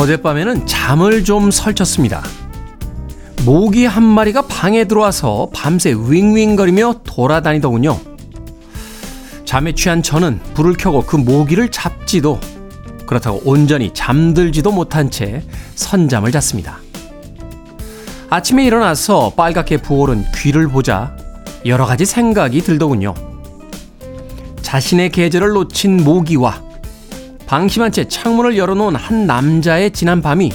어젯밤에는 잠을 좀 설쳤습니다. 모기 한 마리가 방에 들어와서 밤새 윙윙거리며 돌아다니더군요. 잠에 취한 저는 불을 켜고 그 모기를 잡지도, 그렇다고 온전히 잠들지도 못한 채 선잠을 잤습니다. 아침에 일어나서 빨갛게 부어오른 귀를 보자 여러 가지 생각이 들더군요. 자신의 계절을 놓친 모기와 방심한 채 창문을 열어놓은 한 남자의 지난 밤이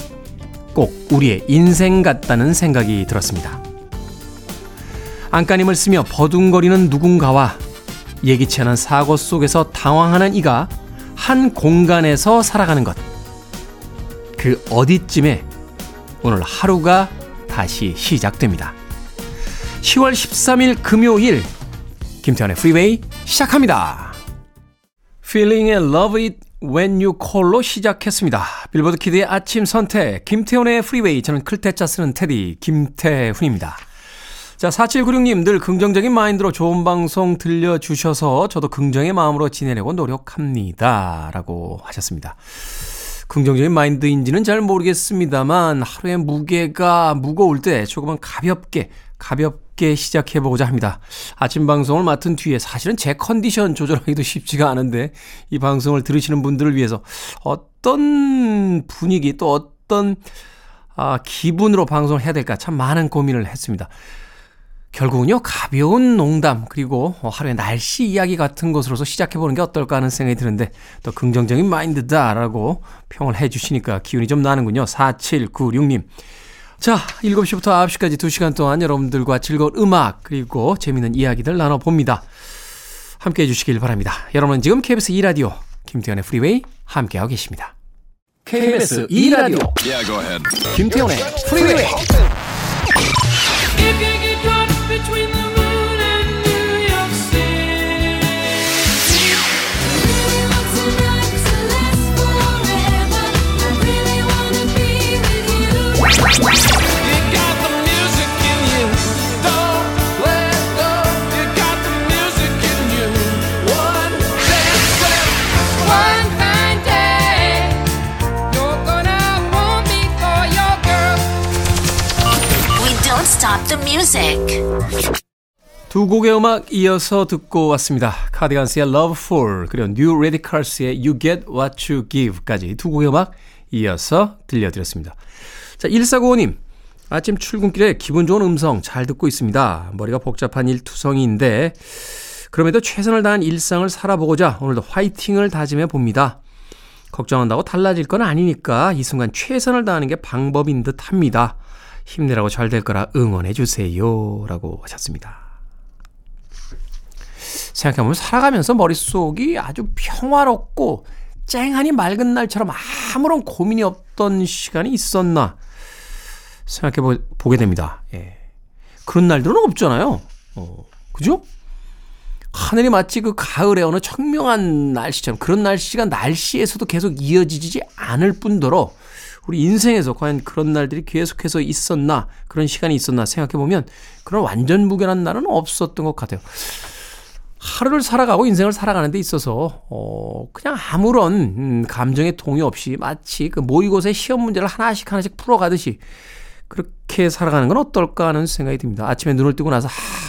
꼭 우리의 인생 같다는 생각이 들었습니다. 안간힘을 쓰며 버둥거리는 누군가와 예기치 않은 사고 속에서 당황하는 이가 한 공간에서 살아가는 것. 그 어디쯤에 오늘 하루가 다시 시작됩니다. 10월 13일 금요일 김태현의 프리웨이 시작합니다. Feeling and Love It When You Call로 시작했습니다. 빌보드 키드의 아침 선택 김태훈의 프리웨이, 저는 클테짜 쓰는 테디 김태훈입니다. 자, 4796님, 늘 긍정적인 마인드로 좋은 방송 들려주셔서 저도 긍정의 마음으로 지내려고 노력합니다 라고 하셨습니다. 긍정적인 마인드인지는 잘 모르겠습니다만 하루의 무게가 무거울 때 조금은 가볍게 시작해보고자 합니다. 아침 방송을 맡은 뒤에 사실은 제 컨디션 조절하기도 쉽지가 않은데 이 방송을 들으시는 분들을 위해서 어떤 분위기 또 어떤 기분으로 방송을 해야 될까 참 많은 고민을 했습니다. 결국은요, 가벼운 농담 그리고 하루의 날씨 이야기 같은 것으로서 시작해보는 게 어떨까 하는 생각이 드는데 또 긍정적인 마인드다라고 평을 해주시니까 기운이 좀 나는군요. 4796님. 자, 7시부터 9시까지 2시간 동안 여러분들과 즐거운 음악 그리고 재미있는 이야기들 나눠봅니다. 함께해 주시길 바랍니다. 여러분은 지금 KBS 2라디오 김태현의 프리웨이 함께하고 계십니다. KBS 2라디오 김태현의 프리웨이. The music. 두 곡의 음악 이어서 듣고 왔습니다. 카디건스의 Love Fool 그리고 New Radicals의 You Get What You Give까지 두 곡의 음악 이어서 들려드렸습니다. 자, 1495님, 아침 출근길에 기분 좋은 음성 잘 듣고 있습니다. 머리가 복잡한 일투성이인데 그럼에도 최선을 다한 일상을 살아보고자 오늘도 화이팅을 다짐해 봅니다. 걱정한다고 달라질 건 아니니까 이 순간 최선을 다하는 게 방법인 듯 합니다. 힘내라고 잘 될 거라 응원해 주세요 라고 하셨습니다. 생각해보면 살아가면서 머릿속이 아주 평화롭고 쨍하니 맑은 날처럼 아무런 고민이 없던 시간이 있었나 생각해보게 됩니다. 예. 그런 날들은 없잖아요. 그죠? 하늘이 마치 그 가을의 어느 청명한 날씨처럼 그런 날씨가 날씨에서도 계속 이어지지 않을 뿐더러 우리 인생에서 과연 그런 날들이 계속해서 있었나, 그런 시간이 있었나 생각해보면 그런 완전 무결한 날은 없었던 것 같아요. 하루를 살아가고 인생을 살아가는 데 있어서 그냥 아무런 감정의 동요 없이 마치 그 모의고사의 시험 문제를 하나씩 풀어가듯이 그렇게 살아가는 건 어떨까 하는 생각이 듭니다. 아침에 눈을 뜨고 나서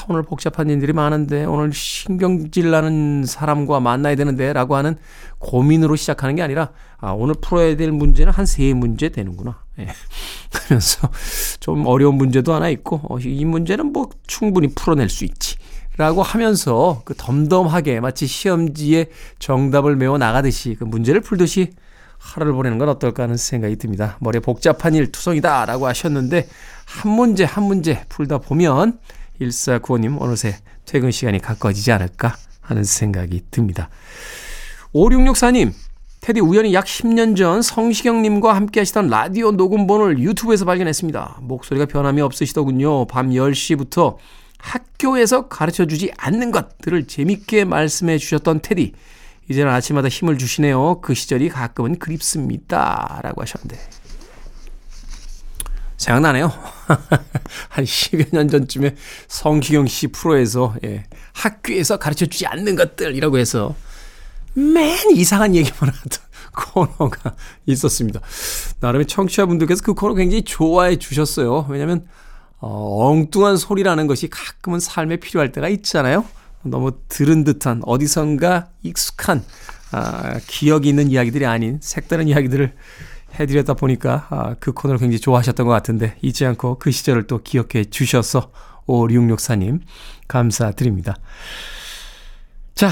오늘 복잡한 일들이 많은데 오늘 신경질 나는 사람과 만나야 되는데 라고 하는 고민으로 시작하는 게 아니라 오늘 풀어야 될 문제는 한 3문제 되는구나. 예. 그러면서 좀 어려운 문제도 하나 있고 이 문제는 뭐 충분히 풀어낼 수 있지 라고 하면서 그 덤덤하게 마치 시험지에 정답을 메워 나가듯이 그 문제를 풀듯이 하루를 보내는 건 어떨까 하는 생각이 듭니다. 머리에 복잡한 일 투성이다 라고 하셨는데 한 문제 한 문제 풀다 보면 1495님 어느새 퇴근 시간이 가까워지지 않을까 하는 생각이 듭니다. 5664님, 테디 우연히 약 10년 전 성시경님과 함께 하시던 라디오 녹음본을 유튜브에서 발견했습니다. 목소리가 변함이 없으시더군요. 밤 10시부터 학교에서 가르쳐주지 않는 것들을 재밌게 말씀해 주셨던 테디, 이제는 아침마다 힘을 주시네요. 그 시절이 가끔은 그립습니다 라고 하셨는데 생각나네요. 한 10여 년 전쯤에 성시경 씨 프로에서 학교에서 가르쳐주지 않는 것들이라고 해서 맨 이상한 얘기만 하던 코너가 있었습니다. 나름의 청취자분들께서 그 코너 굉장히 좋아해 주셨어요. 왜냐하면 엉뚱한 소리라는 것이 가끔은 삶에 필요할 때가 있잖아요. 너무 들은 듯한 어디선가 익숙한 기억이 있는 이야기들이 아닌 색다른 이야기들을 해드렸다 보니까 그 코너를 굉장히 좋아하셨던 것 같은데 잊지 않고 그 시절을 또 기억해 주셔서 5664님 감사드립니다. 자,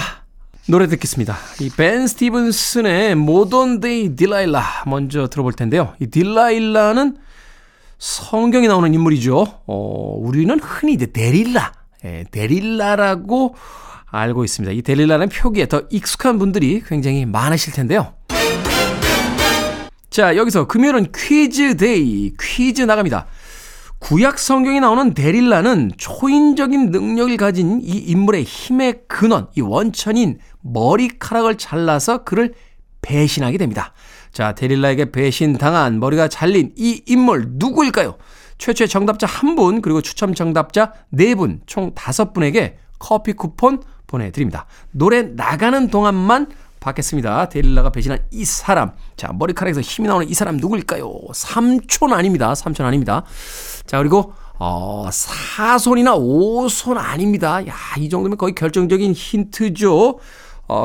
노래 듣겠습니다. 이 벤 스티븐슨의 모던 데이 딜라일라 먼저 들어볼 텐데요. 이 딜라일라는 성경에 나오는 인물이죠. 우리는 흔히 이제 데릴라라고 알고 있습니다. 이 데릴라는 표기에 더 익숙한 분들이 굉장히 많으실 텐데요. 자, 여기서 금요일은 퀴즈 데이, 퀴즈 나갑니다. 구약 성경에 나오는 데릴라는 초인적인 능력을 가진 이 인물의 힘의 근원, 이 원천인 머리카락을 잘라서 그를 배신하게 됩니다. 자, 데릴라에게 배신당한 머리가 잘린 이 인물 누구일까요? 최초의 정답자 1분 그리고 추첨 정답자 4분 총 5분에게 커피 쿠폰 보내드립니다. 노래 나가는 동안만 받겠습니다. 데릴라가 배신한 이 사람. 자, 머리카락에서 힘이 나오는 이 사람 누구일까요? 삼촌 아닙니다. 삼촌 아닙니다. 자, 그리고 사손이나 오손 아닙니다. 야, 이 정도면 거의 결정적인 힌트죠.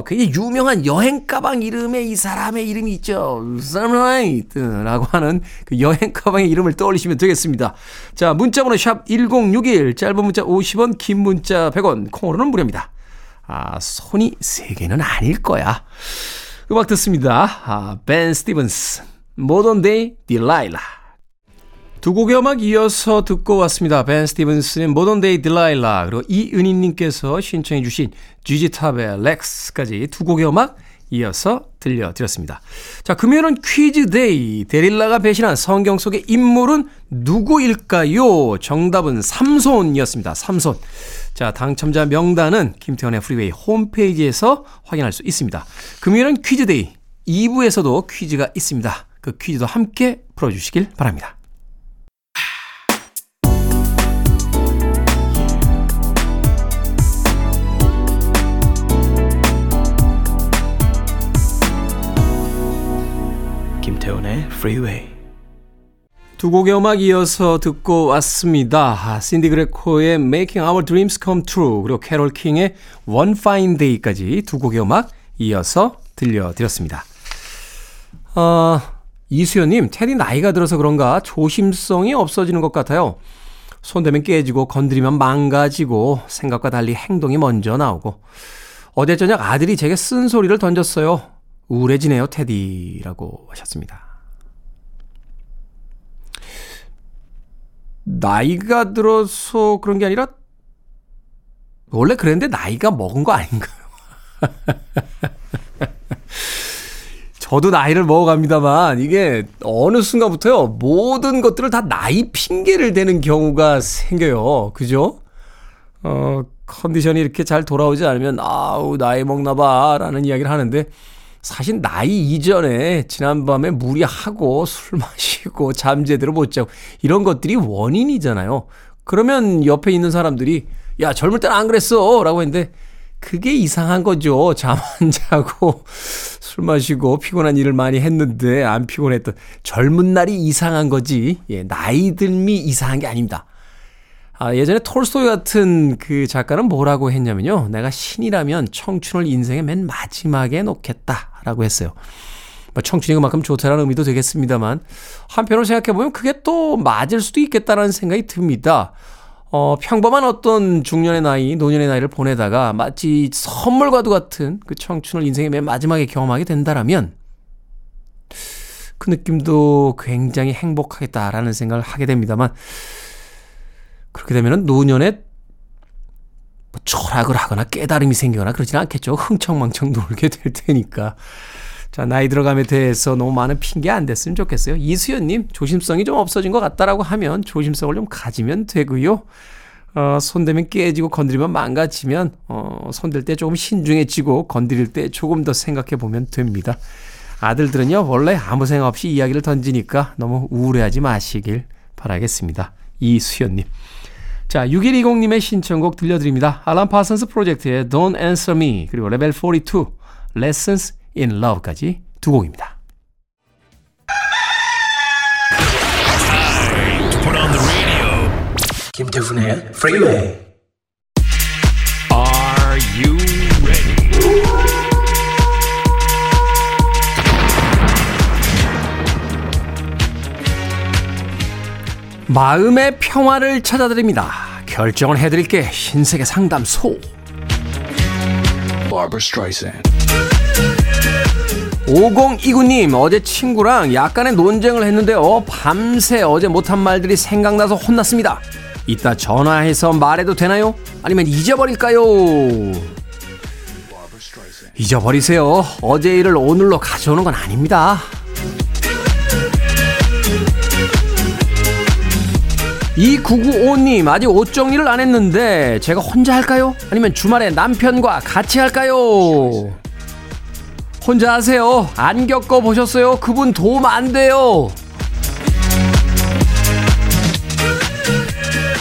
굉장히 유명한 여행 가방 이름에 이 사람의 이름이 있죠. 라고 하는 그 여행 가방의 이름을 떠올리시면 되겠습니다. 자, 문자번호 샵 1061, 짧은 문자 50원, 긴 문자 100원, 콩으로는 무료입니다. 손이 세 개는 아닐 거야. 음악 듣습니다. Ben Stevens, Modern Day Delilah. 두 곡의 음악 이어서 듣고 왔습니다. Ben Stevens의 Modern Day Delilah, 그리고 이은희님께서 신청해 주신 지지탑의 Lex까지 두 곡의 음악 이어서 들려드렸습니다. 자, 금요일은 퀴즈 데이. 데릴라가 배신한 성경 속의 인물은 누구일까요? 정답은 삼손이었습니다. 삼손. 자, 당첨자 명단은 김태원의 프리웨이 홈페이지에서 확인할 수 있습니다. 금요일은 퀴즈 데이. 2부에서도 퀴즈가 있습니다. 그 퀴즈도 함께 풀어주시길 바랍니다. 김태훈의 Freeway. 두 곡의 음악 이어서 듣고 왔습니다. 신디 그레코의 Making Our Dreams Come True 그리고 캐롤 킹의 One Fine Day까지 두 곡의 음악 이어서 들려드렸습니다. 이수연님, 테디 나이가 들어서 그런가 조심성이 없어지는 것 같아요. 손대면 깨지고 건드리면 망가지고 생각과 달리 행동이 먼저 나오고 어제 저녁 아들이 제게 쓴소리를 던졌어요. 우울해지네요, 테디라고 하셨습니다. 나이가 들어서 그런 게 아니라 원래 그랬는데 나이가 먹은 거 아닌가요? 저도 나이를 먹어갑니다만 이게 어느 순간부터요 모든 것들을 다 나이 핑계를 대는 경우가 생겨요. 그죠? 컨디션이 이렇게 잘 돌아오지 않으면 아우 나이 먹나 봐라는 이야기를 하는데 사실 나이 이전에 지난밤에 무리하고 술 마시고 잠 제대로 못 자고 이런 것들이 원인이잖아요. 그러면 옆에 있는 사람들이 야 젊을 때는 안 그랬어 라고 했는데 그게 이상한 거죠. 잠 안 자고 술 마시고 피곤한 일을 많이 했는데 안 피곤했던 젊은 날이 이상한 거지. 예, 나이 들미 이상한 게 아닙니다. 예전에 톨스토이 같은 그 작가는 뭐라고 했냐면요. 내가 신이라면 청춘을 인생의 맨 마지막에 놓겠다라고 했어요. 청춘이 그만큼 좋다라는 의미도 되겠습니다만 한편으로 생각해보면 그게 또 맞을 수도 있겠다라는 생각이 듭니다. 평범한 어떤 중년의 나이, 노년의 나이를 보내다가 마치 선물과도 같은 그 청춘을 인생의 맨 마지막에 경험하게 된다라면 그 느낌도 굉장히 행복하겠다라는 생각을 하게 됩니다만 그렇게 되면 노년에 뭐 철학을 하거나 깨달음이 생기거나 그러지는 않겠죠. 흥청망청 놀게 될 테니까. 자, 나이 들어감에 대해서 너무 많은 핑계 안 됐으면 좋겠어요. 이수연님, 조심성이 좀 없어진 것 같다라고 하면 조심성을 좀 가지면 되고요. 손대면 깨지고 건드리면 망가지면 손댈 때 조금 신중해지고 건드릴 때 조금 더 생각해 보면 됩니다. 아들들은요 원래 아무 생각 없이 이야기를 던지니까 너무 우울해하지 마시길 바라겠습니다. 이수연님. 자, 6120님의 신청곡 들려드립니다. 알람 파슨스 프로젝트의 Don't Answer Me 그리고 레벨 42 Lessons in Love까지 두 곡입니다. 김태훈의 프리웨이. Are you ready? 마음의 평화를 찾아드립니다. 결정을 해드릴게. 흰색의 상담소. Barbara Streisand. 5029님, 어제 친구랑 약간의 논쟁을 했는데요, 밤새 어제 못한 말들이 생각나서 혼났습니다. 이따 전화해서 말해도 되나요? 아니면 잊어버릴까요? 잊어버리세요. 어제 일을 오늘로 가져오는 건 아닙니다. 2995님, 아직 옷 정리를 안 했는데 제가 혼자 할까요? 아니면 주말에 남편과 같이 할까요? 혼자 하세요. 안 겪어보셨어요? 그분 도움 안 돼요.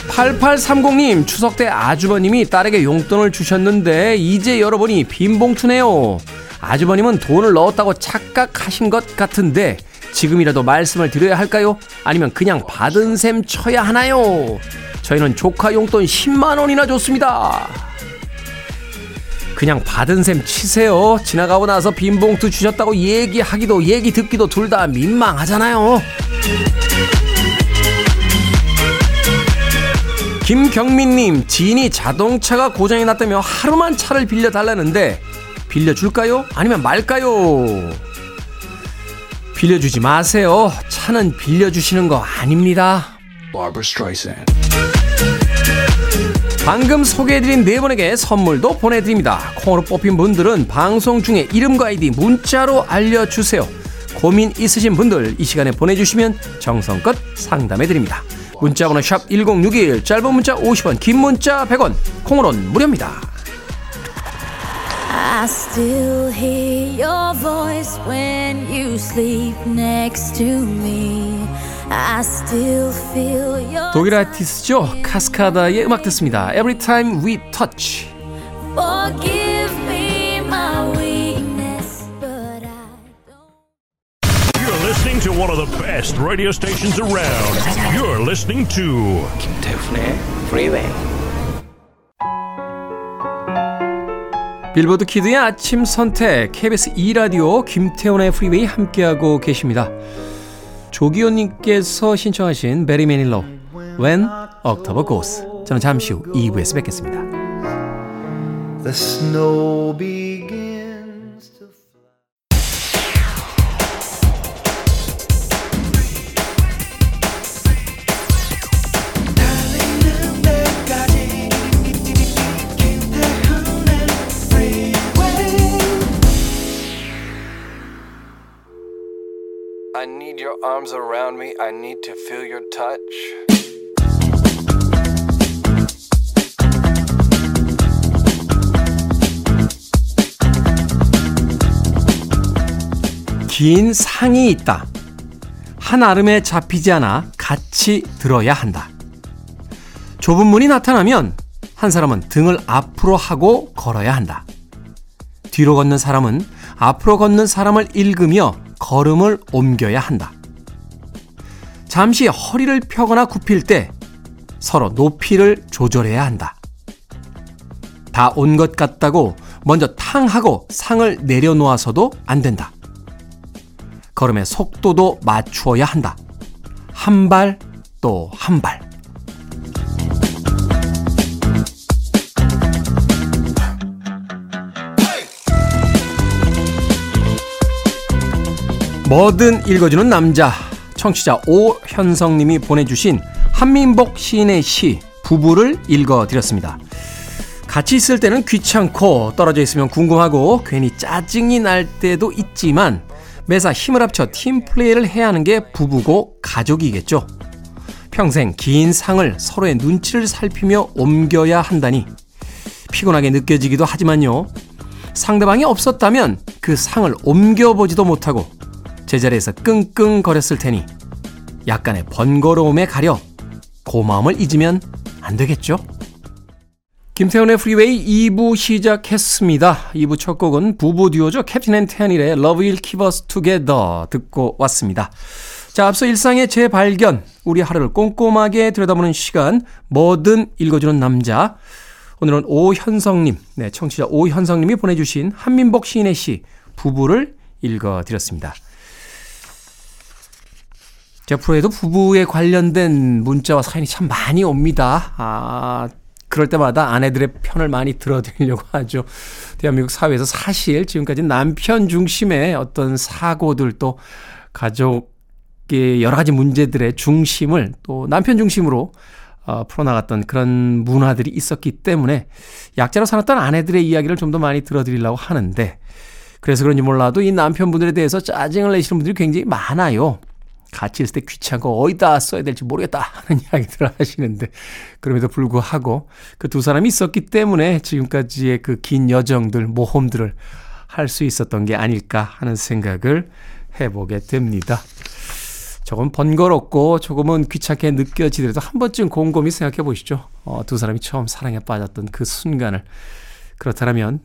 8830님, 추석 때 아주버님이 딸에게 용돈을 주셨는데 이제 열어보니 빈봉투네요. 아주버님은 돈을 넣었다고 착각하신 것 같은데 지금이라도 말씀을 드려야 할까요? 아니면 그냥 받은 셈 쳐야 하나요? 저희는 조카 용돈 10만 원이나 줬습니다. 그냥 받은 셈 치세요. 지나가고 나서 빈봉투 주셨다고 얘기하기도 얘기 듣기도 둘 다 민망하잖아요. 김경민님, 지인이 자동차가 고장이 났다며 하루만 차를 빌려달라는데 빌려줄까요? 아니면 말까요? 빌려주지 마세요. 차는 빌려주시는 거 아닙니다. Barbara Streisand. 방금 소개해드린 네 분에게 선물도 보내드립니다. 콩으로 뽑힌 분들은 방송 중에 이름과 아이디 문자로 알려주세요. 고민 있으신 분들 이 시간에 보내주시면 정성껏 상담해드립니다. 문자번호 샵 1061, 짧은 문자 50원, 긴 문자 100원, 콩으로는 무료입니다. I still hear your voice when you sleep next to me. 독일 아티스트죠. 카스카다의 음악 듣습니다. Every time we touch. Forgive me my weakness, but I don't. You're listening to one of the best radio stations around. You're listening to 김태훈의 Freeway. 빌보드 키드의 아침 선택 KBS 2라디오 김태훈의 Freeway 함께하고 계십니다. 조기호님께서 신청하신 베리 매닐로 When October Goes. 저는 잠시 후 2부에서 뵙겠습니다. The snow begins to I need your arms around me. I need to feel your touch. 긴 상이 있다. 한 아름에 잡히지 않아 같이 들어야 한다. 좁은 문이 나타나면 한 사람은 등을 앞으로 하고 걸어야 한다. 뒤로 걷는 사람은 앞으로 걷는 사람을 읽으며 걸음을 옮겨야 한다. 잠시 허리를 펴거나 굽힐 때 서로 높이를 조절해야 한다. 다 온 것 같다고 먼저 탕 하고 상을 내려놓아서도 안 된다. 걸음의 속도도 맞추어야 한다. 한 발 또 한 발. 뭐든 읽어주는 남자, 청취자 오현성님이 보내주신 한민복 시인의 시 부부를 읽어드렸습니다. 같이 있을 때는 귀찮고 떨어져 있으면 궁금하고 괜히 짜증이 날 때도 있지만 매사 힘을 합쳐 팀플레이를 해야 하는 게 부부고 가족이겠죠. 평생 긴 상을 서로의 눈치를 살피며 옮겨야 한다니 피곤하게 느껴지기도 하지만요, 상대방이 없었다면 그 상을 옮겨보지도 못하고 제자리에서 끙끙거렸을 테니 약간의 번거로움에 가려 고마움을 잊으면 안 되겠죠? 김태훈의 프리웨이 2부 시작했습니다. 2부 첫 곡은 부부 듀오죠. 캡틴 앤 테닐의 Love Will Keep Us Together 듣고 왔습니다. 자, 앞서 일상의 재발견, 우리 하루를 꼼꼼하게 들여다보는 시간, 뭐든 읽어주는 남자. 오늘은 오현성님, 네, 청취자 오현성님이 보내주신 한민복 시인의 시, 부부를 읽어드렸습니다. 제 프로에도 부부에 관련된 문자와 사연이 참 많이 옵니다. 그럴 때마다 아내들의 편을 많이 들어드리려고 하죠. 대한민국 사회에서 사실 지금까지 남편 중심의 어떤 사고들, 또 가족의 여러 가지 문제들의 중심을 또 남편 중심으로 풀어나갔던 그런 문화들이 있었기 때문에 약자로 살았던 아내들의 이야기를 좀 더 많이 들어드리려고 하는데, 그래서 그런지 몰라도 이 남편분들에 대해서 짜증을 내시는 분들이 굉장히 많아요. 같이 있을 때 귀찮고 어디다 써야 될지 모르겠다 하는 이야기들을 하시는데, 그럼에도 불구하고 그 두 사람이 있었기 때문에 지금까지의 그 긴 여정들, 모험들을 할 수 있었던 게 아닐까 하는 생각을 해보게 됩니다. 조금 번거롭고 조금은 귀찮게 느껴지더라도 한 번쯤 곰곰이 생각해 보시죠. 두 사람이 처음 사랑에 빠졌던 그 순간을. 그렇다면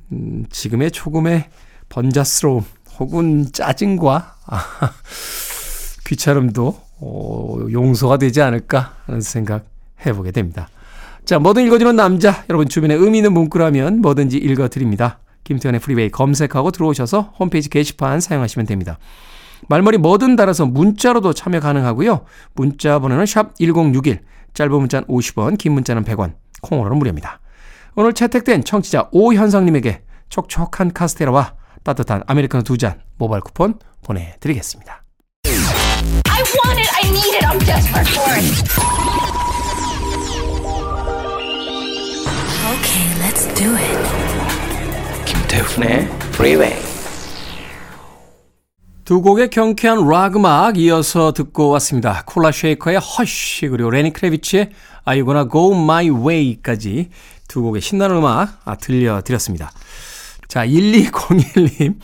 지금의 조금의 번잡스러움 혹은 짜증과 귀찮음도 용서가 되지 않을까 하는 생각 해보게 됩니다. 자, 뭐든 읽어주는 남자, 여러분 주변에 의미 있는 문구라면 뭐든지 읽어드립니다. 김태현의 프리웨이 검색하고 들어오셔서 홈페이지 게시판 사용하시면 됩니다. 말머리 뭐든 달아서 문자로도 참여 가능하고요. 문자 번호는 샵 1061, 짧은 문자는 50원, 긴 문자는 100원, 콩으로는 무료입니다. 오늘 채택된 청취자 오현성님에게 촉촉한 카스테라와 따뜻한 아메리카노 2잔 모바일 쿠폰 보내드리겠습니다. I want it, I need it, I'm desperate for it. Okay, let's do it. 김태훈의 Freeway. 두 곡의 경쾌한 락 음악 이어서 듣고 왔습니다. 콜라 쉐이커의 Hush, 그리고 레니 크레비치의 Are You Gonna Go My Way까지 두 곡의 신나는 음악 들려드렸습니다. 자, 1201님.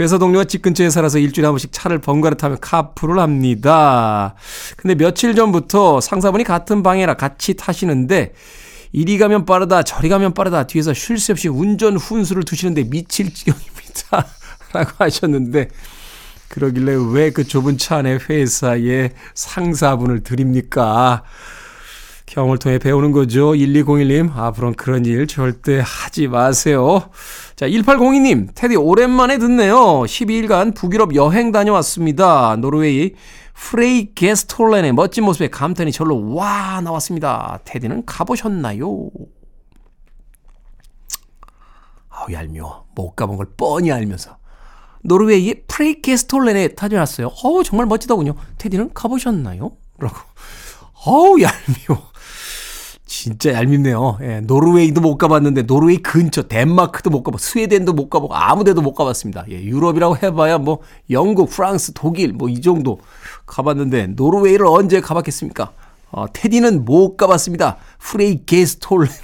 회사 동료가 집 근처에 살아서 일주일에 한 번씩 차를 번갈아 타며 카풀을 합니다. 근데 며칠 전부터 상사분이 같은 방에라 같이 타시는데 이리 가면 빠르다 저리 가면 빠르다 뒤에서 쉴 새 없이 운전 훈수를 두시는데 미칠 지경입니다. 라고 하셨는데, 그러길래 왜 그 좁은 차 안에 회사에 상사분을 드립니까? 경험을 통해 배우는 거죠. 1201님, 앞으로는 그런 일 절대 하지 마세요. 자, 1802님, 테디 오랜만에 듣네요. 12일간 북유럽 여행 다녀왔습니다. 노르웨이 프레이 게스톨렌의 멋진 모습에 감탄이 절로 와 나왔습니다. 테디는 가보셨나요? 아우, 얄미워. 못 가본 걸 뻔히 알면서. 노르웨이의 프레이 게스톨렌에 다녀왔어요. 어우, 정말 멋지더군요. 테디는 가보셨나요? 라고. 어우, 얄미워. 진짜 얄밉네요. 예, 노르웨이도 못 가봤는데, 노르웨이 근처 덴마크도 못 가보고 스웨덴도 못 가보고 아무데도 못 가봤습니다. 예, 유럽이라고 해봐야 뭐 영국, 프랑스, 독일 뭐 이 정도 가봤는데 노르웨이를 언제 가봤겠습니까? 테디는 못 가봤습니다. 프레이 게스톨렌을.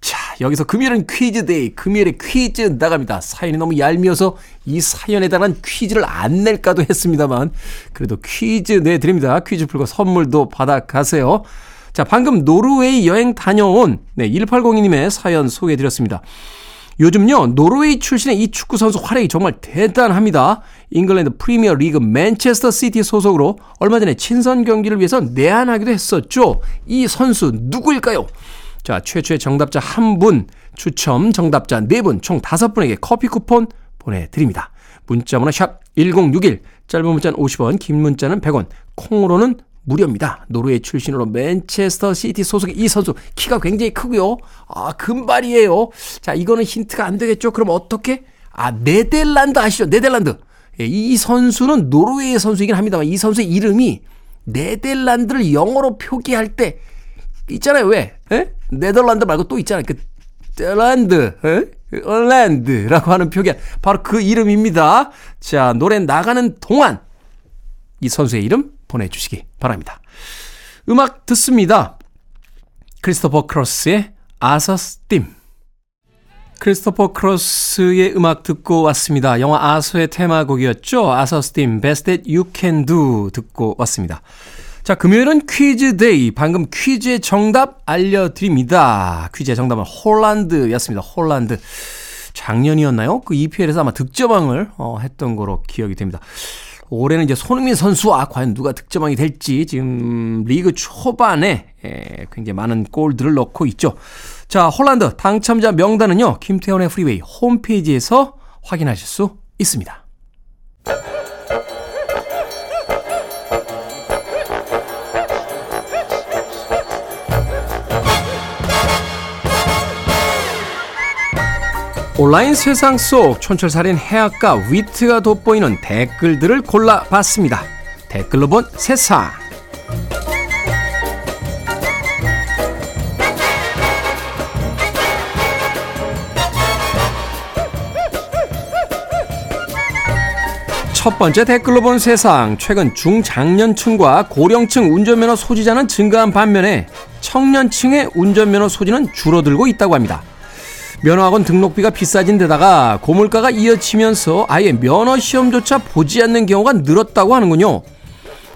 자, 여기서 금요일은 퀴즈데이. 금요일에 퀴즈 나갑니다. 사연이 너무 얄미워서 이 사연에 대한 퀴즈를 안 낼까도 했습니다만, 그래도 퀴즈 내드립니다. 퀴즈 풀고 선물도 받아가세요. 자, 방금 노르웨이 여행 다녀온 1802님의 사연 소개해드렸습니다. 요즘요, 노르웨이 출신의 이 축구선수 활약이 정말 대단합니다. 잉글랜드 프리미어 리그 맨체스터 시티 소속으로 얼마 전에 친선 경기를 위해서 내한하기도 했었죠. 이 선수 누구일까요? 자, 최초의 정답자 1분, 추첨 정답자 4분, 총 5분에게 커피 쿠폰 보내드립니다. 문자번호 샵 1061, 짧은 문자는 50원, 긴 문자는 100원, 콩으로는 무료입니다. 노르웨이 출신으로 맨체스터 시티 소속의 이 선수, 키가 굉장히 크고요. 금발이에요. 자, 이거는 힌트가 안 되겠죠? 그럼 어떻게? 네덜란드 아시죠? 네덜란드. 예, 이 선수는 노르웨이 선수이긴 합니다만, 이 선수의 이름이 네덜란드를 영어로 표기할 때 있잖아요. 왜? 에? 네덜란드 말고 또 있잖아요. 그 덜란드, 얼랜드라고 하는 표기한 바로 그 이름입니다. 자, 노래 나가는 동안 이 선수의 이름 보내주시기 바랍니다. 음악 듣습니다. 크리스토퍼 크로스의 아서스 팀. 크리스토퍼 크로스의 음악 듣고 왔습니다. 영화 아서의 테마곡이었죠. 아서스 팀, Best That You Can Do 듣고 왔습니다. 자, 금요일은 퀴즈데이. 방금 퀴즈의 정답 알려드립니다. 퀴즈의 정답은 홀란드였습니다. 홀란드. 작년이었나요? 그 EPL에서 아마 득점왕을 했던 거로 기억이 됩니다. 올해는 이제 손흥민 선수와 과연 누가 득점왕이 될지 지금 리그 초반에 굉장히 많은 골들을 넣고 있죠. 자, 홀란드 당첨자 명단은요, 김태현의 프리웨이 홈페이지에서 확인하실 수 있습니다. 온라인 세상 속 촌철살인 해학과 위트가 돋보이는 댓글들을 골라봤습니다. 댓글로 본 세상. 첫 번째 댓글로 본 세상. 최근 중장년층과 고령층 운전면허 소지자는 증가한 반면에 청년층의 운전면허 소지는 줄어들고 있다고 합니다. 면허학원 등록비가 비싸진 데다가 고물가가 이어지면서 아예 면허시험조차 보지 않는 경우가 늘었다고 하는군요.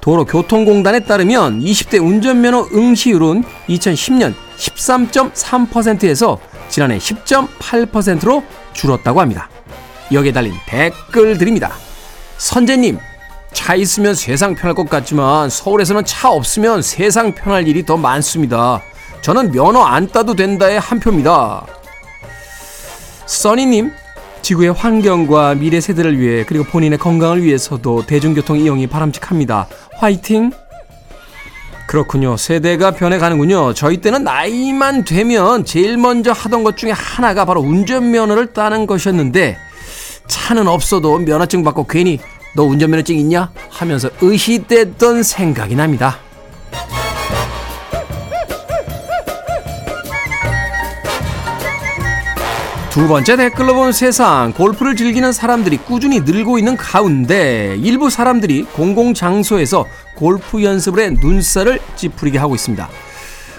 도로교통공단에 따르면 20대 운전면허 응시율은 2010년 13.3%에서 지난해 10.8%로 줄었다고 합니다. 여기에 달린 댓글 드립니다. 선재님, 차 있으면 세상 편할 것 같지만 서울에서는 차 없으면 세상 편할 일이 더 많습니다. 저는 면허 안 따도 된다에 한 표입니다. 써니님, 지구의 환경과 미래 세대를 위해 그리고 본인의 건강을 위해서도 대중교통 이용이 바람직합니다. 화이팅! 그렇군요. 세대가 변해가는군요. 저희 때는 나이만 되면 제일 먼저 하던 것 중에 하나가 바로 운전면허를 따는 것이었는데, 차는 없어도 면허증 받고 괜히 너 운전면허증 있냐? 하면서 의시됐던 생각이 납니다. 두 번째 댓글로 본 세상. 골프를 즐기는 사람들이 꾸준히 늘고 있는 가운데 일부 사람들이 공공장소에서 골프 연습을 해 눈살을 찌푸리게 하고 있습니다.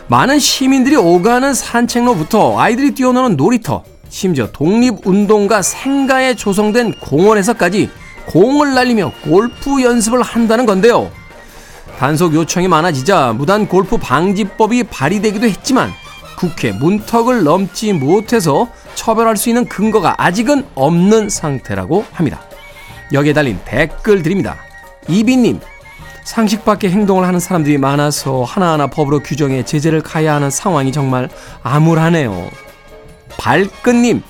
많은 시민들이 오가는 산책로부터 아이들이 뛰어노는 놀이터, 심지어 독립운동가 생가에 조성된 공원에서까지 공을 날리며 골프 연습을 한다는 건데요. 단속 요청이 많아지자 무단 골프 방지법이 발의되기도 했지만 국회 문턱을 넘지 못해서 처벌할 수 있는 근거가 아직은 없는 상태라고 합니다. 여기에 달린 댓글 드립니다. 이비님, 상식 밖의 행동을 하는 사람들이 많아서 하나하나 법으로 규정해 제재를 가야 하는 상황이 정말 암울하네요. 발끈님,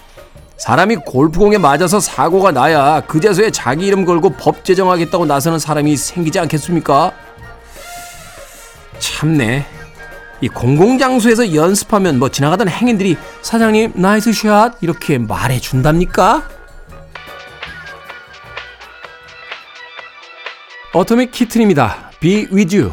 사람이 골프공에 맞아서 사고가 나야 그제서야 자기 이름 걸고 법 제정하겠다고 나서는 사람이 생기지 않겠습니까? 참네. 이 공공장소에서 연습하면 뭐 지나가던 행인들이 사장님 나이스 샷 이렇게 말해준답니까? 어토믹 키튼입니다. Be with you.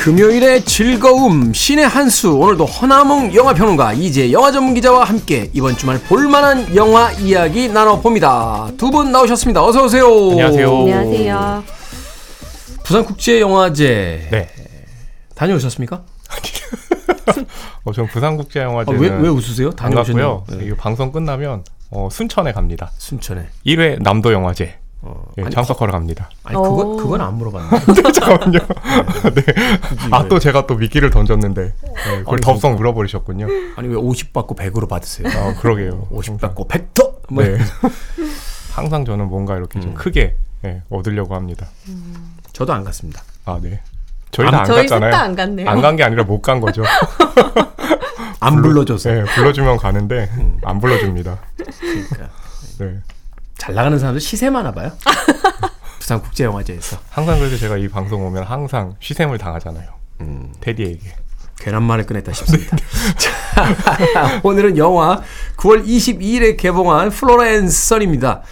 금요일의 즐거움, 신의 한수. 오늘도 허남웅 영화평론가, 이지혜 영화전문기자와 함께 이번 주말 볼만한 영화 이야기 나눠봅니다. 두 분 나오셨습니다. 어서 오세요. 안녕하세요. 안녕하세요. 부산국제영화제. 네. 다녀오셨습니까? 저는 부산국제영화제는. 아, 왜 웃으세요? 다녀오셨고요. 네. 방송 끝나면 순천에 갑니다. 순천에. 1회 남도영화제. 예, 아니, 참석하러 갑니다. 아니 그건 안 물어봤는데. 네, 잠깐만요. 네. 아, 또 제가 또 미끼를 던졌는데 네, 그걸 덥석 물어버리셨군요. 아니 왜 50 받고 100으로 받으세요? 아, 그러게요. 50 받고 100도. 네. 항상 저는 뭔가 이렇게 좀 크게 네, 얻으려고 합니다. 저도 안 갔습니다. 아 네. 저희 다 안 갔잖아요. 안 갔네요. 안 간 게 아니라 못 간 거죠. 안 불러줘서. 네, 불러주면 가는데 안 불러줍니다. 그러니까. 네. 잘 나가는 사람들 시샘 하나 봐요. 부산국제영화제에서. 항상 그래서 제가 이 방송 오면 항상 시샘을 당하잖아요. 테디에게. 괜한 말을 꺼냈다 싶습니다. 자, 오늘은 영화 9월 22일에 개봉한 플로렌서입니다.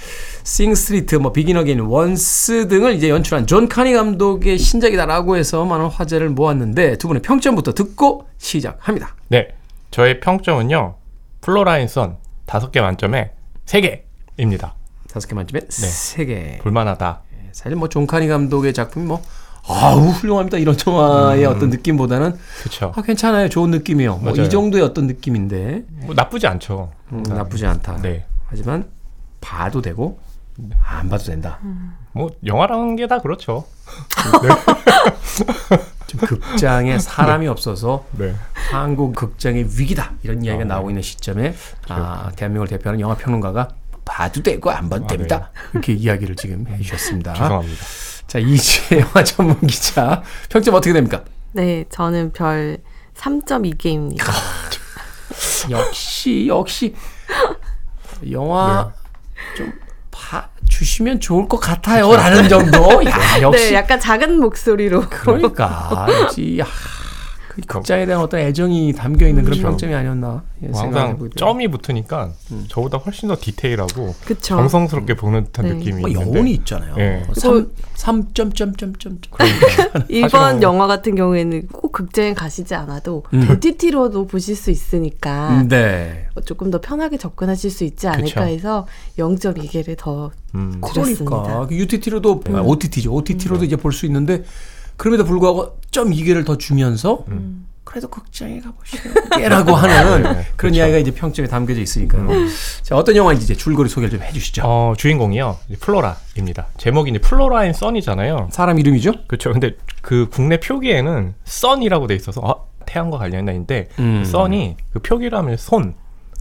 싱스트리트, 비긴 어게인, 원스 등을 이제 연출한 존 카니 감독의 신작이다라고 해서 많은 화제를 모았는데 두 분의 평점부터 듣고 시작합니다. 네, 저의 평점은요. 플로렌서 5개 만점에 3개입니다. 5개 만점에 네. 3개. 볼만하다. 사실 뭐 존 카니 감독의 작품이 뭐 아우 훌륭합니다 이런 영화의 어떤 느낌보다는 그쵸. 아 괜찮아요 좋은 느낌이요 뭐 이 정도의 어떤 느낌인데 뭐 나쁘지 않죠. 나쁘지 않다. 네. 하지만 봐도 되고 안 봐도 된다. 뭐 영화라는 게 다 그렇죠. 네. 좀 극장에 사람이 네. 없어서 네. 한국 극장의 위기다 이런 이야기가 나오고 있는 시점에 아, 대한민국을 대표하는 영화평론가가 봐도 되고 안 봐도 됩니다. 네. 이렇게 이야기를 지금 해주셨습니다. 죄송합니다. 자, 이지혜 영화 전문 기자 평점 어떻게 됩니까? 네, 저는 별 3.2개입니다. 역시 영화 네. 좀 주시면 좋을 것 같아요. 그쵸? 라는 정도. 야, 역시. 네, 약간 작은 목소리로. 그러니까. 역시, 야, 그 극장에 대한 어떤 애정이 담겨 있는 그런 평점이 아니었나. 예, 항상 점이 붙으니까 저보다 훨씬 더 디테일하고 그쵸? 정성스럽게 보는 듯한 네. 느낌이 있는데. 여운이 있잖아요. 네. 3.점점점점. 그러니까. 이번 영화 같은 경우에는 꼭 극장에 가시지 않아도 OTT로도 보실 수 있으니까 네. 조금 더 편하게 접근하실 수 있지 않을까 해서 0.2개를 더 줄였습니다. 그러니까 UTT로도 OTT죠. OTT로도 이제 볼 수 있는데 그럼에도 불구하고 0.2개를 더 주면서 그래도 극장에 가보시라고 하는 네, 그런 그렇죠. 이야기가 이제 평점에 담겨져 있으니까요. 자, 어떤 영화인지 이제 줄거리 소개를 좀 해주시죠. 주인공이요, 플로라입니다. 제목이 이제 플로라 앤 선이잖아요. 사람 이름이죠? 그렇죠. 근데 그 국내 표기에는 선이라고 돼 있어서 태양과 관련된인데 선이 그 표기로 하면 손.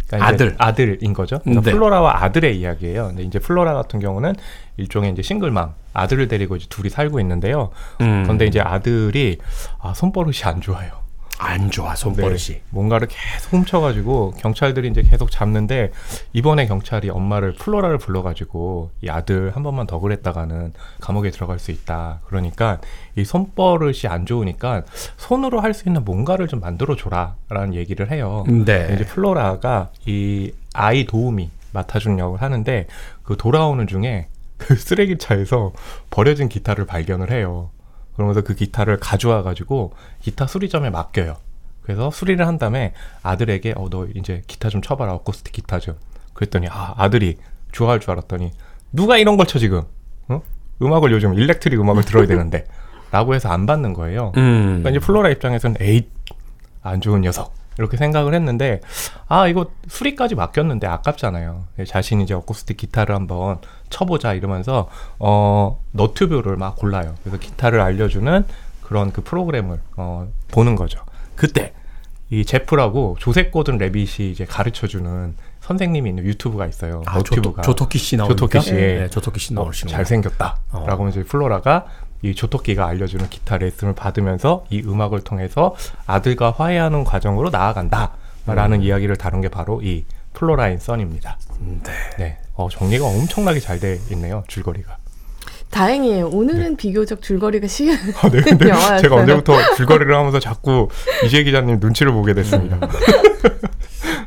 그러니까 아들인 거죠. 그러니까 네. 플로라와 아들의 이야기예요. 근데 이제 플로라 같은 경우는 일종의 이제 싱글맘, 아들을 데리고 이제 둘이 살고 있는데요. 그런데 이제 아들이 손버릇이 안 좋아요. 안 좋아 손버릇이. 네, 뭔가를 계속 훔쳐가지고 경찰들이 이제 계속 잡는데 이번에 경찰이 엄마를 플로라를 불러가지고 이 아들 한 번만 더 그랬다가는 감옥에 들어갈 수 있다. 그러니까 이 손버릇이 안 좋으니까 손으로 할 수 있는 뭔가를 좀 만들어줘라라는 얘기를 해요. 네. 이제 플로라가 이 아이 도우미 맡아준 역을 하는데 그 돌아오는 중에 그 쓰레기차에서 버려진 기타를 발견을 해요. 그러면서 그 기타를 가져와가지고 기타 수리점에 맡겨요. 그래서 수리를 한 다음에 아들에게 너 이제 기타 좀 쳐봐라. 어쿠스틱 기타 좀. 그랬더니 아들이 좋아할 줄 알았더니 누가 이런 걸 쳐 지금. 어? 음악을 요즘 일렉트릭 음악을 들어야 되는데 라고 해서 안 받는 거예요. 그러니까 이제 플로라 입장에서는 에잇 안 좋은 녀석 이렇게 생각을 했는데 이거 수리까지 맡겼는데 아깝잖아요. 자신이 이제 어쿠스틱 기타를 한번 쳐보자 이러면서 너튜브를 막 골라요. 그래서 기타를 알려주는 그런 그 프로그램을 보는 거죠. 그때 이 제프라고 조셉 고든 레빗이 이제 가르쳐주는 선생님이 있는 유튜브가 있어요. 너튜브가 조토키 씨 나오니까 조토키 씨 나오시는 잘생겼다 라고 하면 이제 플로라가 이 조토끼가 알려주는 기타 레슨을 받으면서 이 음악을 통해서 아들과 화해하는 과정으로 나아간다 라는 이야기를 다룬 게 바로 이 플로라 앤 선입니다. 네. 정리가 엄청나게 잘 돼 있네요. 줄거리가 다행이에요. 오늘은 네. 비교적 줄거리가 쉬운 네, 영화였어요. 제가 언제부터 줄거리를 하면서 자꾸 이지혜 기자님 눈치를 보게 됐습니다.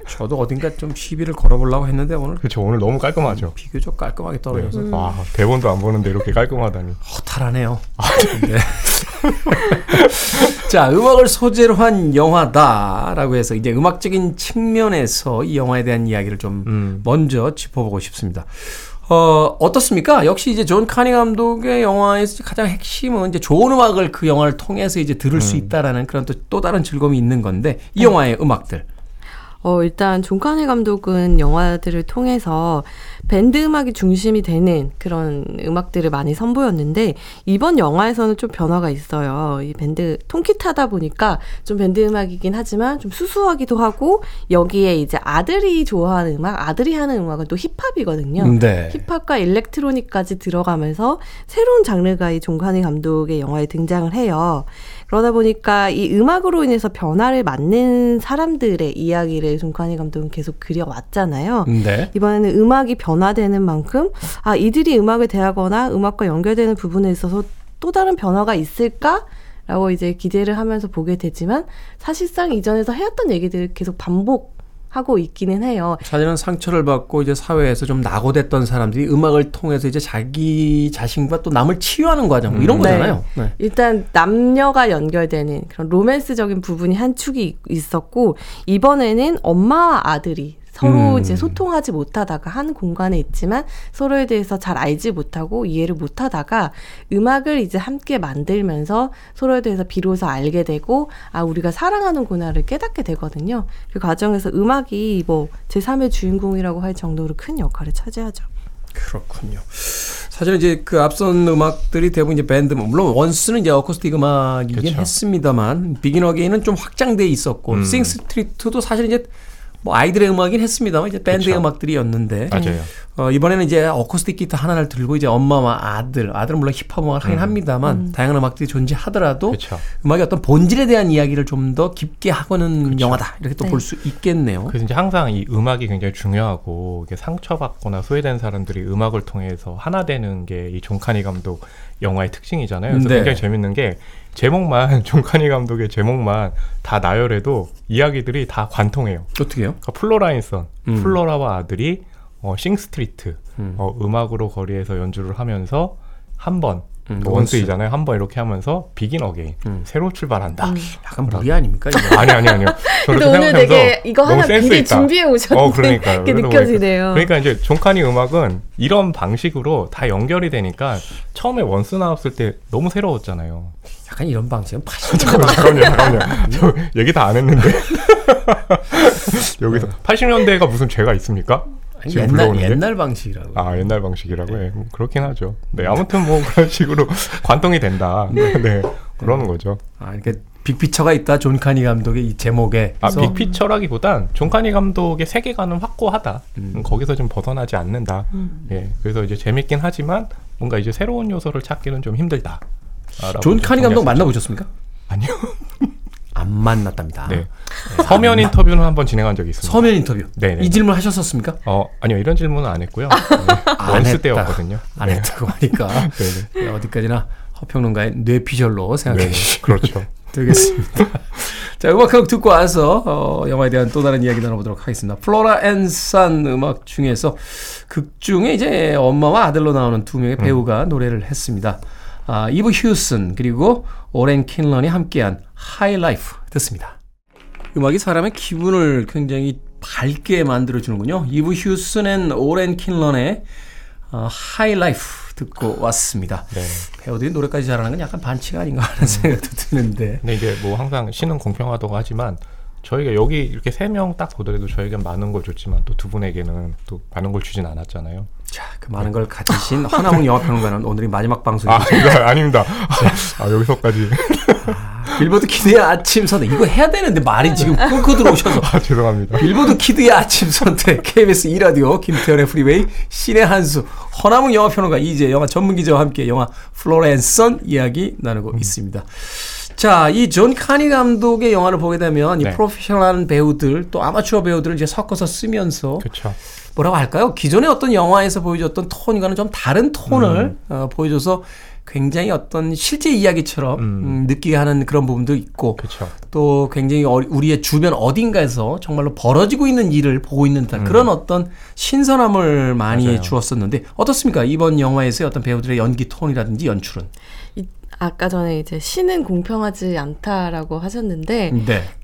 저도 어딘가 좀 시비를 걸어보려고 했는데 오늘 그렇죠. 오늘 너무 깔끔하죠. 비교적 깔끔하게 떨어져서 네. 대본도 안 보는데 이렇게 깔끔하다니 허탈하네요. 네. 자, 음악을 소재로 한 영화다라고 해서 이제 음악적인 측면에서 이 영화에 대한 이야기를 좀 먼저 짚어보고 싶습니다. 어떻습니까? 역시 이제 존 카니 감독의 영화에서 가장 핵심은 이제 좋은 음악을 그 영화를 통해서 이제 들을 수 있다라는 그런 또 다른 즐거움이 있는 건데 이 영화의 음악들. 일단 존 카니 감독은 영화들을 통해서 밴드 음악이 중심이 되는 그런 음악들을 많이 선보였는데 이번 영화에서는 좀 변화가 있어요. 이 밴드 통키타다 보니까 좀 밴드 음악이긴 하지만 좀 수수하기도 하고 여기에 이제 아들이 좋아하는 음악, 아들이 하는 음악은 또 힙합이거든요. 네. 힙합과 일렉트로닉까지 들어가면서 새로운 장르가 이 존 카니 감독의 영화에 등장을 해요. 그러다 보니까 이 음악으로 인해서 변화를 맞는 사람들의 이야기를 존 카니 감독은 계속 그려왔잖아요. 네. 이번에는 음악이 변화되는 만큼 이들이 음악을 대하거나 음악과 연결되는 부분에 있어서 또 다른 변화가 있을까? 라고 이제 기대를 하면서 보게 되지만 사실상 이전에서 해왔던 얘기들을 계속 반복하고 있기는 해요. 사실은 상처를 받고 이제 사회에서 좀 낙오됐던 사람들이 음악을 통해서 이제 자기 자신과 또 남을 치유하는 과정 이런 거잖아요. 네. 네. 일단 남녀가 연결되는 그런 로맨스적인 부분이 한 축이 있었고 이번에는 엄마와 아들이 서로 이제 소통하지 못하다가 한 공간에 있지만 서로에 대해서 잘 알지 못하고 이해를 못하다가 음악을 이제 함께 만들면서 서로에 대해서 비로소 알게 되고 아 우리가 사랑하는구나를 깨닫게 되거든요. 그 과정에서 음악이 뭐 제3의 주인공이라고 할 정도로 큰 역할을 차지하죠. 그렇군요. 사실 이제 그 앞선 음악들이 대부분 이제 밴드, 물론 원스는 이제 어쿠스틱 음악이긴 그렇죠. 했습니다만 비긴 어게인은 좀 확장돼 있었고 싱 스트리트도 사실 이제 뭐 아이들의 음악이긴 했습니다만 이제 밴드의 그렇죠. 음악들이었는데 맞아요. 이번에는 이제 어쿠스틱 기타 하나를 들고 이제 엄마와 아들은 물론 힙합 음악을 하긴 합니다만 다양한 음악들이 존재하더라도 그렇죠. 음악의 어떤 본질에 대한 이야기를 좀 더 깊게 하고는 그렇죠. 영화다 이렇게 또 볼 수 있겠네요. 그래서 이제 항상 이 음악이 굉장히 중요하고 이게 상처받거나 소외된 사람들이 음악을 통해서 하나 되는 게 이 존 카니 감독 영화의 특징이잖아요. 그래서 굉장히 재밌는 게 제목만 존 카니 감독의 제목만 다 나열해도 이야기들이 다 관통해요. 어떻게요? 그러니까 플로라인선, 플로라와 아들이 싱스트리트 음악으로 거리에서 연주를 하면서 한 번 원스이잖아요. 한 번 이렇게 하면서 비긴 어게인 새로 출발한다. 약간 무리 아닙니까? 아니요. 근데 오늘 되게 이거 하나 미리 준비해 오셨는데 그렇게 느껴지네요. 그러니까 이제 존 카니 음악은 이런 방식으로 다 연결이 되니까 처음에 원스 나왔을 때 너무 새로웠잖아요. 약간 이런 방식은 80년대. 잠깐만요. 저 얘기 다 안 했는데 여기서 80년대가 무슨 죄가 있습니까? 아니, 옛날 방식이라고. 아, 옛날 방식이라고? 네. 예, 그렇긴 하죠. 네, 아무튼 뭐 그런 식으로 관통이 된다. 네, 그러는 거죠. 아, 그러니까 빅피처가 있다, 존 카니 감독의 이 제목에. 아, 빅피처라기보단 존 카니 감독의 세계관은 확고하다. 거기서 좀 벗어나지 않는다. 예, 그래서 이제 재밌긴 하지만 뭔가 이제 새로운 요소를 찾기는 좀 힘들다. 존 카니 감독 만나보셨습니까? 아니요. 안 만났답니다. 네. 서면 인터뷰는 한번 진행한 적이 있습니다. 서면 인터뷰. 네. 이 질문 하셨었습니까? 아니요. 이런 질문은 안 했고요. 원스 때였거든요. 안 했다고 하니까 네, 어디까지나 허평론가의 뇌피셜로 생각해 주시면 그렇죠. 되겠습니다. 자, 음악극 듣고 와서 영화에 대한 또 다른 이야기 나눠보도록 하겠습니다. 플로라 앤 산 음악 중에서 극 중에 이제 엄마와 아들로 나오는 두 명의 배우가 노래를 했습니다. 이브 휴슨 그리고 오렌 킨런이 함께한 하이라이프 듣습니다. 음악이 사람의 기분을 굉장히 밝게 만들어주는군요. 이브 휴슨 앤 오렌 킨런의 하이라이프 듣고 왔습니다. 네. 배우들이 노래까지 잘하는 건 약간 반칙 아닌가 하는 생각도 드는데 근데 이게 뭐 항상 신은 공평하다고 하지만 저희가 여기 이렇게 세 명 딱 보더라도 저희가 많은 걸 줬지만 또 두 분에게는 또 많은 걸 주진 않았잖아요. 자, 그 많은 걸 가지신 허남웅 영화평론가는 오늘이 마지막 방송입니다. 아닙니다. 아, 여기서까지. 빌보드 키드의 아침 선택. 이거 해야 되는데 말이 지금 끊고 들어오셔서. 아, 죄송합니다. 빌보드 키드의 아침 선택. KBS 2라디오 김태현의 프리웨이 신의 한수. 허남웅 영화평론가 이지혜 영화 전문기자와 함께 영화 플로렌선 이야기 나누고 있습니다. 자, 이 존 카니 감독의 영화를 보게 되면 이 프로페셔널한 배우들 또 아마추어 배우들을 이제 섞어서 쓰면서 그쵸. 뭐라고 할까요? 기존의 어떤 영화에서 보여줬던 톤과는 좀 다른 톤을 보여줘서 굉장히 어떤 실제 이야기처럼 느끼게 하는 그런 부분도 있고 그쵸. 또 굉장히 우리의 주변 어딘가에서 정말로 벌어지고 있는 일을 보고 있는 듯한 그런 어떤 신선함을 많이 맞아요. 주었었는데 어떻습니까? 이번 영화에서의 어떤 배우들의 연기 톤이라든지 연출은? 아까 전에 이제 신은 공평하지 않다라고 하셨는데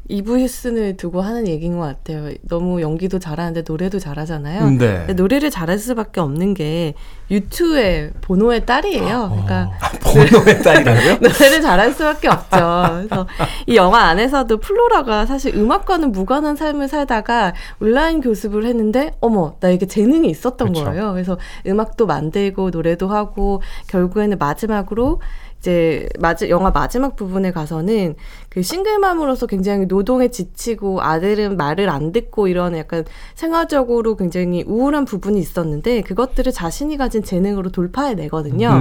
이브 휴슨을 두고 하는 얘기인 것 같아요. 너무 연기도 잘하는데 노래도 잘하잖아요. 근데 노래를 잘할 수밖에 없는 게 유튜브의 보노의 딸이에요. 그러니까 보노의 딸이라고요? 노래를 잘할 수밖에 없죠. 그래서 이 영화 안에서도 플로라가 사실 음악과는 무관한 삶을 살다가 온라인 교습을 했는데 어머 나에게 재능이 있었던 그쵸. 거예요. 그래서 음악도 만들고 노래도 하고 결국에는 마지막으로 이제 영화 마지막 부분에 가서는 그 싱글맘으로서 굉장히 노동에 지치고 아들은 말을 안 듣고 이런 약간 생활적으로 굉장히 우울한 부분이 있었는데 그것들을 자신이 가진 재능으로 돌파해내거든요.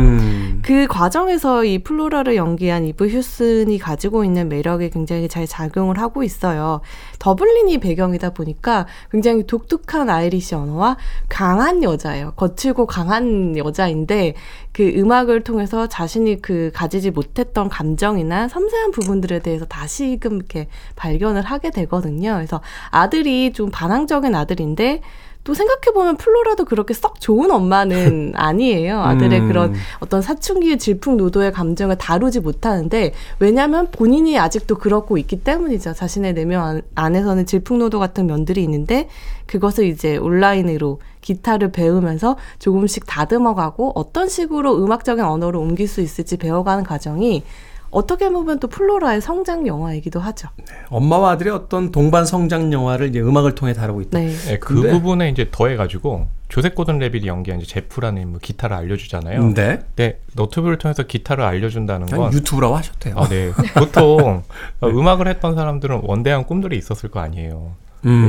그 과정에서 이 플로라를 연기한 이브 휴슨이 가지고 있는 매력에 굉장히 잘 작용을 하고 있어요. 더블린이 배경이다 보니까 굉장히 독특한 아이리시 언어와 강한 여자예요. 거칠고 강한 여자인데 그 음악을 통해서 자신이 그 가지지 못했던 감정이나 섬세한 부분들에 대해서 다시금 이렇게 발견을 하게 되거든요. 그래서 아들이 좀 반항적인 아들인데 또 생각해보면 플로라도 그렇게 썩 좋은 엄마는 아니에요. 아들의 그런 어떤 사춘기의 질풍노도의 감정을 다루지 못하는데, 왜냐하면 본인이 아직도 그렇고 있기 때문이죠. 자신의 내면 안에서는 질풍노도 같은 면들이 있는데 그것을 이제 온라인으로 기타를 배우면서 조금씩 다듬어가고 어떤 식으로 음악적인 언어로 옮길 수 있을지 배워가는 과정이 어떻게 보면 또 플로라의 성장 영화이기도 하죠. 네, 엄마와 아들의 어떤 동반 성장 영화를 이제 음악을 통해 다루고 있다. 네. 네, 그 부분에 이제 더해가지고 조셉 고든 레빗이 연기한 이제 제프라는 인물 기타를 알려주잖아요. 네. 네, 너튜브를 통해서 기타를 알려준다는 건 유튜브라고 하셨대요. 아, 네. 보통 네. 음악을 했던 사람들은 원대한 꿈들이 있었을 거 아니에요.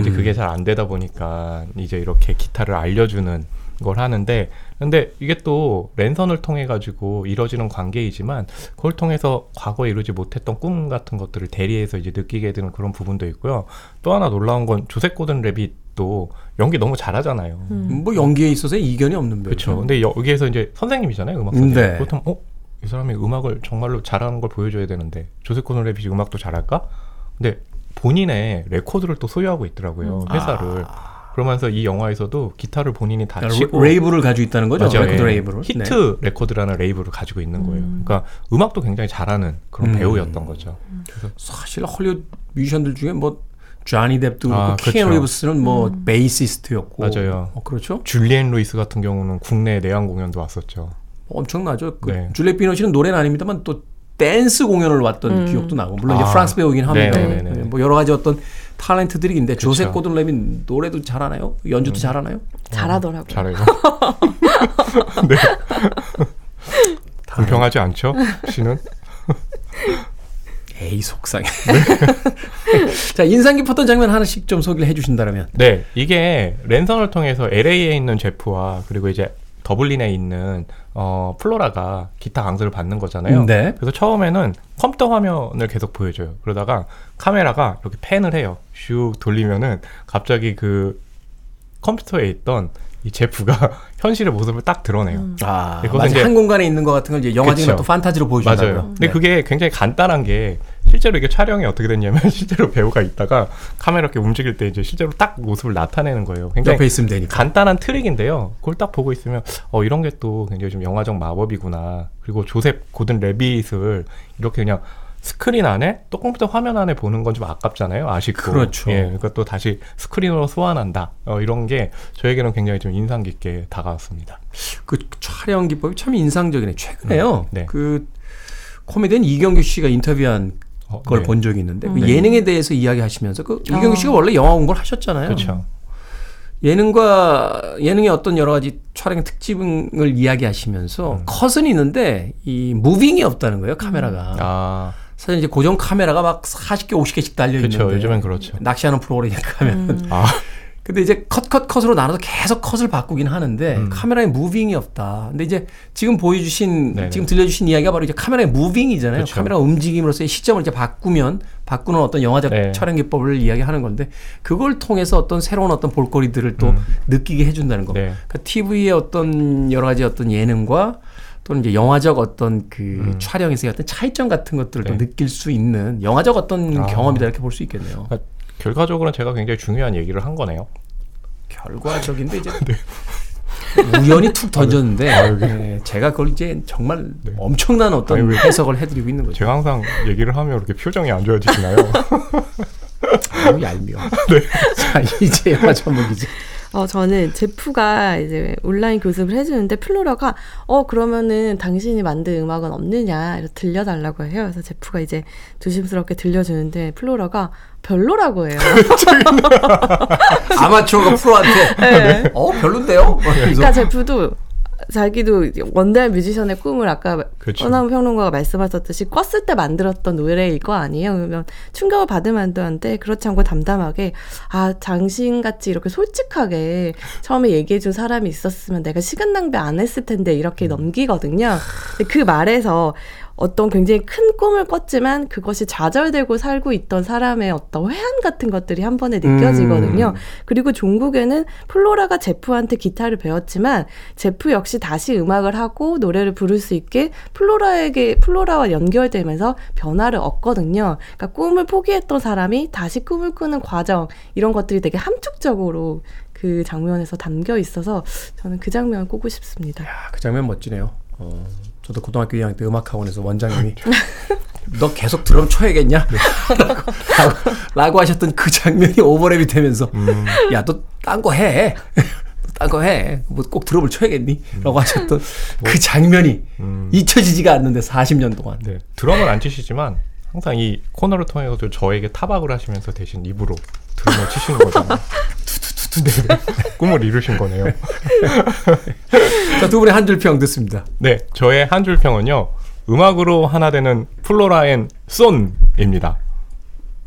이제 그게 잘 안 되다 보니까 이제 이렇게 기타를 알려주는 걸 하는데, 근데 이게 또 랜선을 통해 가지고 이뤄지는 관계이지만 그걸 통해서 과거에 이루지 못했던 꿈 같은 것들을 대리해서 이제 느끼게 되는 그런 부분도 있고요. 또 하나 놀라운 건 조셉 고든 레빗도 연기 너무 잘하잖아요. 뭐 연기에 있어서 이견이 없는 배우. 그렇죠. 근데 여기에서 이제 선생님이잖아요, 음악 선생님. 네. 보통 이 사람이 음악을 정말로 잘하는 걸 보여줘야 되는데 조셉 고든 레빗이 음악도 잘할까? 근데 본인의 레코드를 또 소유하고 있더라고요, 회사를. 그러면서 이 영화에서도 기타를 본인이 다 치고 레이블을 가지고 있다는 거죠? 맞아요. 레코드 레이블을. 히트 네. 레코드라는 레이블을 가지고 있는 거예요. 그러니까 음악도 굉장히 잘하는 그런 배우였던 거죠. 그래서 사실 헐리우드 뮤지션들 중에 뭐 조니 뎁도 그렇고 키아누 리브스는 뭐 베이시스트였고. 맞아요. 그렇죠? 줄리엔 루이스 같은 경우는 국내 내한 공연도 왔었죠. 엄청나죠. 그 네. 줄리엣 비노치는 노래는 아닙니다만 또 댄스 공연을 왔던 기억도 나고, 물론 이제 프랑스 배우긴 합니다. 네네네네. 뭐 여러 가지 어떤 탤런트들이 있는데, 그쵸. 조셉 고든 레빗 노래도 잘하나요? 연주도 잘하나요? 잘하더라고요. 잘해요. 네. 불평하지 않죠? 씨는? 에이, 속상해. 자, 인상 깊었던 장면 하나씩 좀 소개를 해주신다면. 네, 이게 랜선을 통해서 LA에 있는 제프와 그리고 이제 더블린에 있는 플로라가 기타 강습을 받는 거잖아요. 네. 그래서 처음에는 컴퓨터 화면을 계속 보여줘요. 그러다가 카메라가 이렇게 팬을 해요. 슉 돌리면은 갑자기 그 컴퓨터에 있던 이 제프가 현실의 모습을 딱 드러내요. 아, 맞아. 한 공간에 있는 것 같은 걸 이제 영화 중에 또 판타지로 보여준다고요. 맞아요. 근데 네. 그게 굉장히 간단한 게, 실제로 이게 촬영이 어떻게 됐냐면 실제로 배우가 있다가 카메라 이렇게 움직일 때 이제 실제로 딱 모습을 나타내는 거예요. 굉장히 옆에 있으면 되니까. 간단한 트릭인데요. 그걸 딱 보고 있으면 이런 게 또 굉장히 좀 영화적 마법이구나. 그리고 조셉 고든 레빗을 이렇게 그냥 스크린 안에 또 컴퓨터 화면 안에 보는 건 좀 아깝잖아요. 아쉽고. 그렇죠. 예, 그러니까 또 다시 스크린으로 소환한다. 이런 게 저에게는 굉장히 좀 인상 깊게 다가왔습니다. 그 촬영 기법이 참 인상적이네. 최근에요. 네. 그 코미디언 이경규 씨가 인터뷰한 걸 본 적이 있는데 그 예능에 대해서 이야기하시면서 그 이경규 씨가 원래 영화 공부를 하셨잖아요. 그렇죠. 예능의 어떤 여러 가지 촬영의 특징을 이야기하시면서 컷은 있는데 이 무빙이 없다는 거예요, 카메라가. 사실 이제 고정 카메라가 막 40개, 50개씩 달려 있는데. 그렇죠. 요즘엔 그렇죠. 낚시하는 프로그램이니까 하면. 근데 이제 컷으로 나눠서 계속 컷을 바꾸긴 하는데 카메라에 무빙이 없다. 근데 이제 지금 지금 들려주신 이야기가 바로 이제 카메라의 무빙이잖아요. 그렇죠. 카메라 움직임으로써의 시점을 이제 바꾸는 어떤 영화적 촬영 기법을 이야기하는 건데, 그걸 통해서 어떤 새로운 어떤 볼거리들을 또 느끼게 해준다는 거. 네. 그러니까 TV의 어떤 여러 가지 어떤 예능과 또는 이제 영화적 어떤 그 촬영에서의 어떤 차이점 같은 것들을 또 느낄 수 있는 영화적 어떤 경험이다, 이렇게 볼 수 있겠네요. 그러니까 결과적으로는 제가 굉장히 중요한 얘기를 한 거네요. 결과적인데 이제 네. 우연히 툭 던졌는데 네. 제가 그걸 이제 정말 엄청난 어떤 해석을 해드리고 있는 거죠. 제가 항상 얘기를 하면 이렇게 표정이 안 좋아지시나요? 너무 얄미워. 네. 자, 이제 영화 전문기자. 저는 제프가 이제 온라인 교습을 해주는데 플로라가 그러면은 당신이 만든 음악은 없느냐, 이래서 들려달라고 해요. 그래서 제프가 이제 조심스럽게 들려주는데 플로라가 별로라고 해요. 아마추어가 프로한테 네. 별론데요? 그러니까 제프도 자기도 원대한 뮤지션의 꿈을 아까 허남웅 평론가가 말씀하셨듯이 껐을 때 만들었던 노래일 거 아니에요. 그러면 충격을 받으면 안 되는데, 그렇지 않고 담담하게 당신같이 이렇게 솔직하게 처음에 얘기해준 사람이 있었으면 내가 시간 낭비 안 했을 텐데, 이렇게 넘기거든요. 그 말에서 어떤 굉장히 큰 꿈을 꿨지만 그것이 좌절되고 살고 있던 사람의 어떤 회한 같은 것들이 한 번에 느껴지거든요. 그리고 종국에는 플로라가 제프한테 기타를 배웠지만 제프 역시 다시 음악을 하고 노래를 부를 수 있게 플로라와 연결되면서 변화를 얻거든요. 그러니까 꿈을 포기했던 사람이 다시 꿈을 꾸는 과정, 이런 것들이 되게 함축적으로 그 장면에서 담겨 있어서 저는 그 장면 꼽고 싶습니다. 야, 그 장면 멋지네요. 저도 고등학교 2학년 때 음악학원에서 원장님이 너 계속 드럼 쳐야겠냐? 라고 하셨던 그 장면이 오버랩이 되면서 야, 너 딴 거 해. 딴 거 해. 뭐 꼭 드럼을 쳐야겠니? 라고 하셨던 뭐, 그 장면이 잊혀지지가 않는데 40년 동안. 네, 드럼을 안 치시지만 항상 이 코너를 통해서 저에게 타박을 하시면서 대신 입으로 드럼을 치시는 거잖아요. 꿈을 이루신 거네요. 자, 두 분의 한 줄 평 듣습니다. 네, 저의 한 줄 평은요, 음악으로 하나 되는 플로라엔 쏜입니다.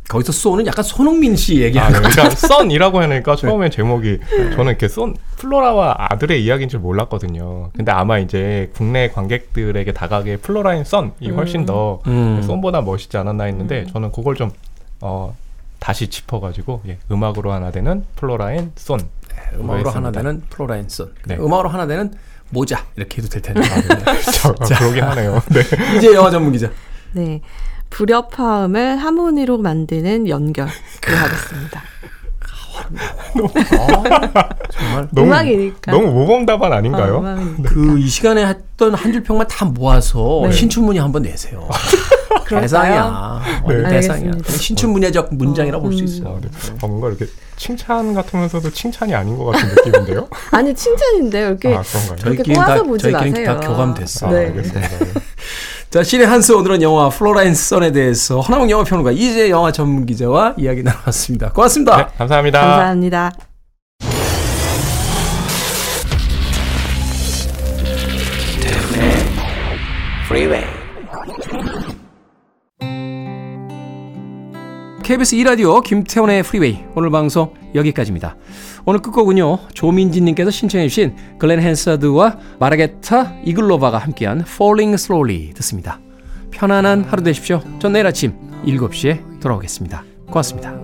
거기서 쏜은 약간 손흥민 씨 얘기하는 거죠. 그러니까 쏜이라고 하니까 처음에 제목이 저는 이렇게 쏜 플로라와 아들의 이야기인 줄 몰랐거든요. 근데 아마 이제 국내 관객들에게 다가게 플로라엔 쏜이 훨씬 더 쏜보다 멋있지 않았나 했는데 저는 그걸 좀 다시 짚어가지고 음악으로 하나 되는 플로라엔 쏜. 네, 음악으로 하나 되는 플로라엔 쏜. 네. 음악으로 하나 되는 모자 이렇게 해도 될 텐데. 자, 그러긴 하네요. 네. 이제 영화 전문 기자. 네. 불협화음을 하모니로 만드는 연결을 하겠습니다. 정말 너무, 음악이니까. 너무 모범답안 아닌가요? 그 이 시간에 했던 한 줄 평만 다 모아서 네. 신춘문예 한번 내세요. 대상이야. 네. 대상이야. 신춘문예적 문장이라고 볼 수 있어요. 아, 네. 뭔가 이렇게 칭찬 같으면서도 칭찬이 아닌 것 같은 느낌인데요? 아니 칭찬인데요. 이렇게 이렇게 꼬아서 보지 마세요. 저희끼리 다 교감됐어. 아, 네. 알겠습니다. 자, 신의 한수, 오늘은 영화 플로라엔 썬에 대해서 허남웅 영화평론가, 이지혜 영화 전문 기자와 이야기 나눠봤습니다. 고맙습니다. 네, 감사합니다. 감사합니다. KBS 2라디오 김태원의 프리웨이, 오늘 방송 여기까지입니다. 오늘 끝곡은요, 조민진님께서 신청해주신 글렌 헨사드와 마르게타 이글로바가 함께한 Falling Slowly 듣습니다. 편안한 하루 되십시오. 전 내일 아침 7시에 돌아오겠습니다. 고맙습니다.